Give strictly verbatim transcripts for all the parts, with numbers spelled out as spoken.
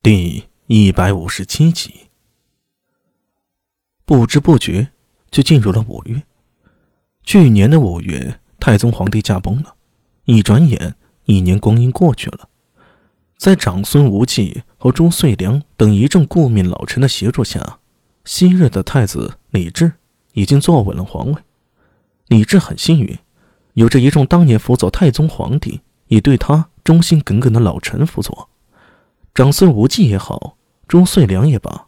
第一百五十七集。不知不觉就进入了五月。去年的五月，太宗皇帝驾崩了，一转眼一年光阴过去了。在长孙无忌和朱遂良等一众顾命老臣的协助下，昔日的太子李治已经坐稳了皇位。李治很幸运，有着一众当年辅佐太宗皇帝也对他忠心耿耿的老臣辅佐。长孙无忌也好，朱遂良也罢，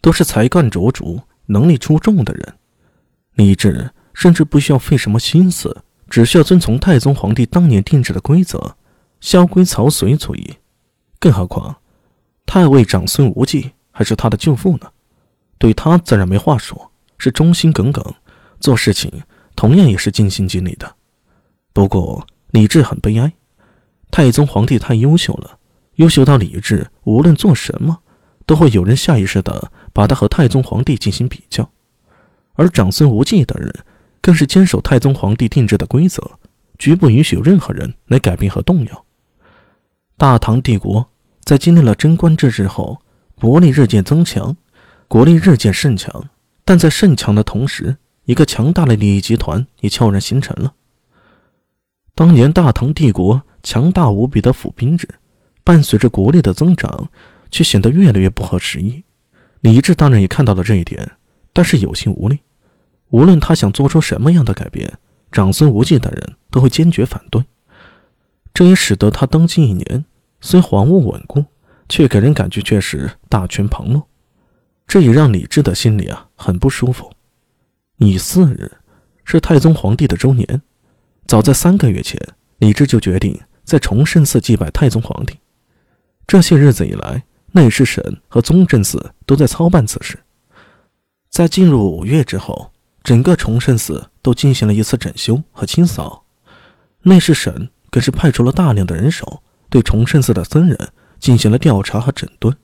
都是才干卓著、能力出众的人。李治甚至不需要费什么心思，只需要遵从太宗皇帝当年定制的规则，萧规曹随足矣。更何况太尉长孙无忌还是他的舅父呢，对他自然没话说，是忠心耿耿，做事情同样也是尽心尽力的。不过李治很悲哀，太宗皇帝太优秀了，优秀到李治无论做什么都会有人下意识地把他和太宗皇帝进行比较。而长孙无忌等人更是坚守太宗皇帝定制的规则，绝不允许有任何人来改变和动摇。大唐帝国在经历了贞观之治后，国力日渐增强，国力日渐盛强，但在盛强的同时，一个强大的利益集团也悄然形成了。当年大唐帝国强大无比的府兵制，伴随着国力的增长，却显得越来越不合时宜。李治当然也看到了这一点，但是有心无力。无论他想做出什么样的改变，长孙无忌等人都会坚决反对。这也使得他登基一年，虽皇位稳固，却给人感觉却是大权旁落。这也让李治的心里啊很不舒服。乙巳日是太宗皇帝的周年，早在三个月前，李治就决定在崇圣寺祭拜太宗皇帝。这些日子以来，内侍省和宗正寺都在操办此事。在进入五月之后，整个崇圣寺都进行了一次整修和清扫，内侍省更是派出了大量的人手，对崇圣寺的僧人进行了调查和整顿。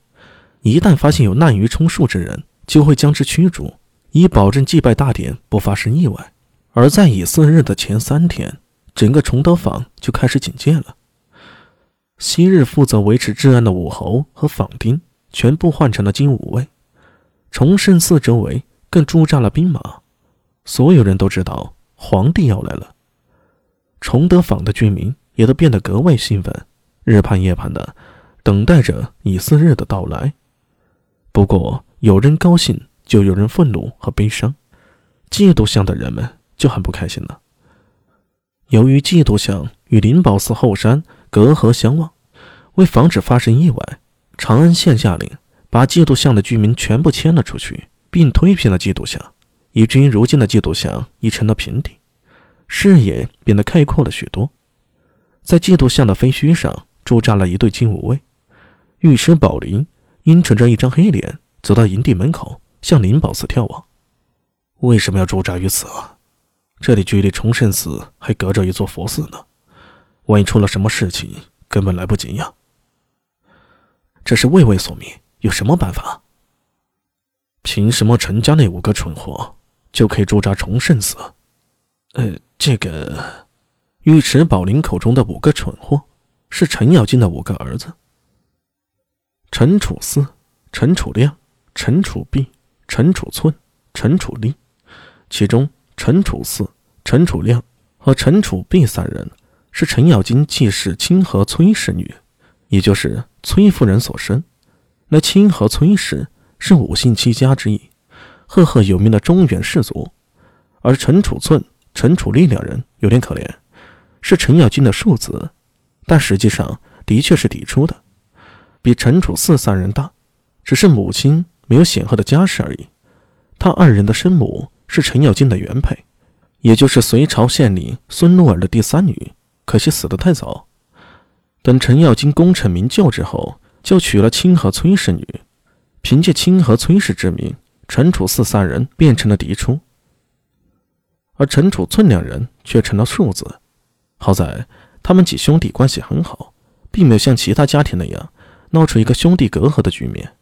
一旦发现有滥竽充数之人，就会将之驱逐，以保证祭拜大典不发生意外。而在乙巳日的前三天，整个崇德坊就开始警戒了。昔日负责维持治安的武侯和坊丁全部换成了精武卫，崇圣寺周围更驻扎了兵马。所有人都知道皇帝要来了，崇德坊的居民也都变得格外兴奋，日盼夜盼的等待着乙巳日的到来。不过有人高兴，就有人愤怒和悲伤，嫉妒相的人们就很不开心了。由于嫉妒相与灵宝寺后山隔河相望，为防止发生意外，长安县下令把嫉妒巷的居民全部迁了出去，并推平了嫉妒巷，以至于如今的嫉妒巷已成了平地，视野变得开阔了许多。在嫉妒巷的废墟上驻扎了一队精武卫，尉迟宝林阴沉着一张黑脸走到营地门口，向灵宝寺眺望。为什么要驻扎于此啊？这里距离崇圣寺还隔着一座佛寺呢，万一出了什么事情，根本来不及呀！这是畏畏缩命，有什么办法？凭什么陈家那五个蠢货就可以驻扎崇圣寺？呃，这个尉迟宝林口中的五个蠢货，是陈咬金的五个儿子：陈楚思、陈楚亮、陈楚弼、陈楚寸、陈楚立。其中，陈楚思、陈楚亮和陈楚弼三人是陈咬金既是清河崔氏女，也就是崔夫人所生。那清河崔氏是五姓七家之一，赫赫有名的中原氏族。而陈楚寸、陈楚立两人有点可怜，是陈咬金的庶子，但实际上的确是抵触的，比陈楚四三人大，只是母亲没有显赫的家世而已。他二人的生母是陈咬金的原配，也就是隋朝县令孙诺尔的第三女，可惜死得太早。等陈咬金功成名就之后，就娶了清河崔氏女。凭借清河崔氏之名，陈楚四三人变成了嫡出，而陈楚寸两人却成了庶子。好在他们几兄弟关系很好，并没有像其他家庭那样闹出一个兄弟隔阂的局面。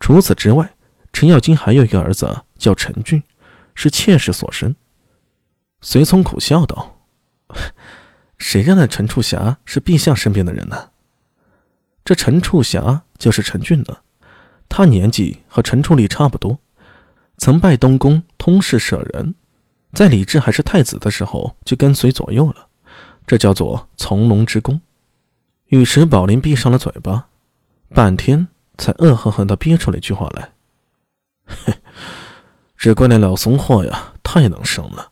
除此之外，陈咬金还有一个儿子叫陈俊，是妾室所生。随从苦笑道：谁让那陈楚霞是陛下身边的人呢？这陈处侠就是陈俊的，他年纪和陈处理差不多，曾拜东宫通事舍人，在李治还是太子的时候就跟随左右了，这叫做从龙之功。尉迟宝林闭上了嘴巴，半天才恶狠狠地憋出了一句话来：“嘿，这关内老怂货呀，太能生了。”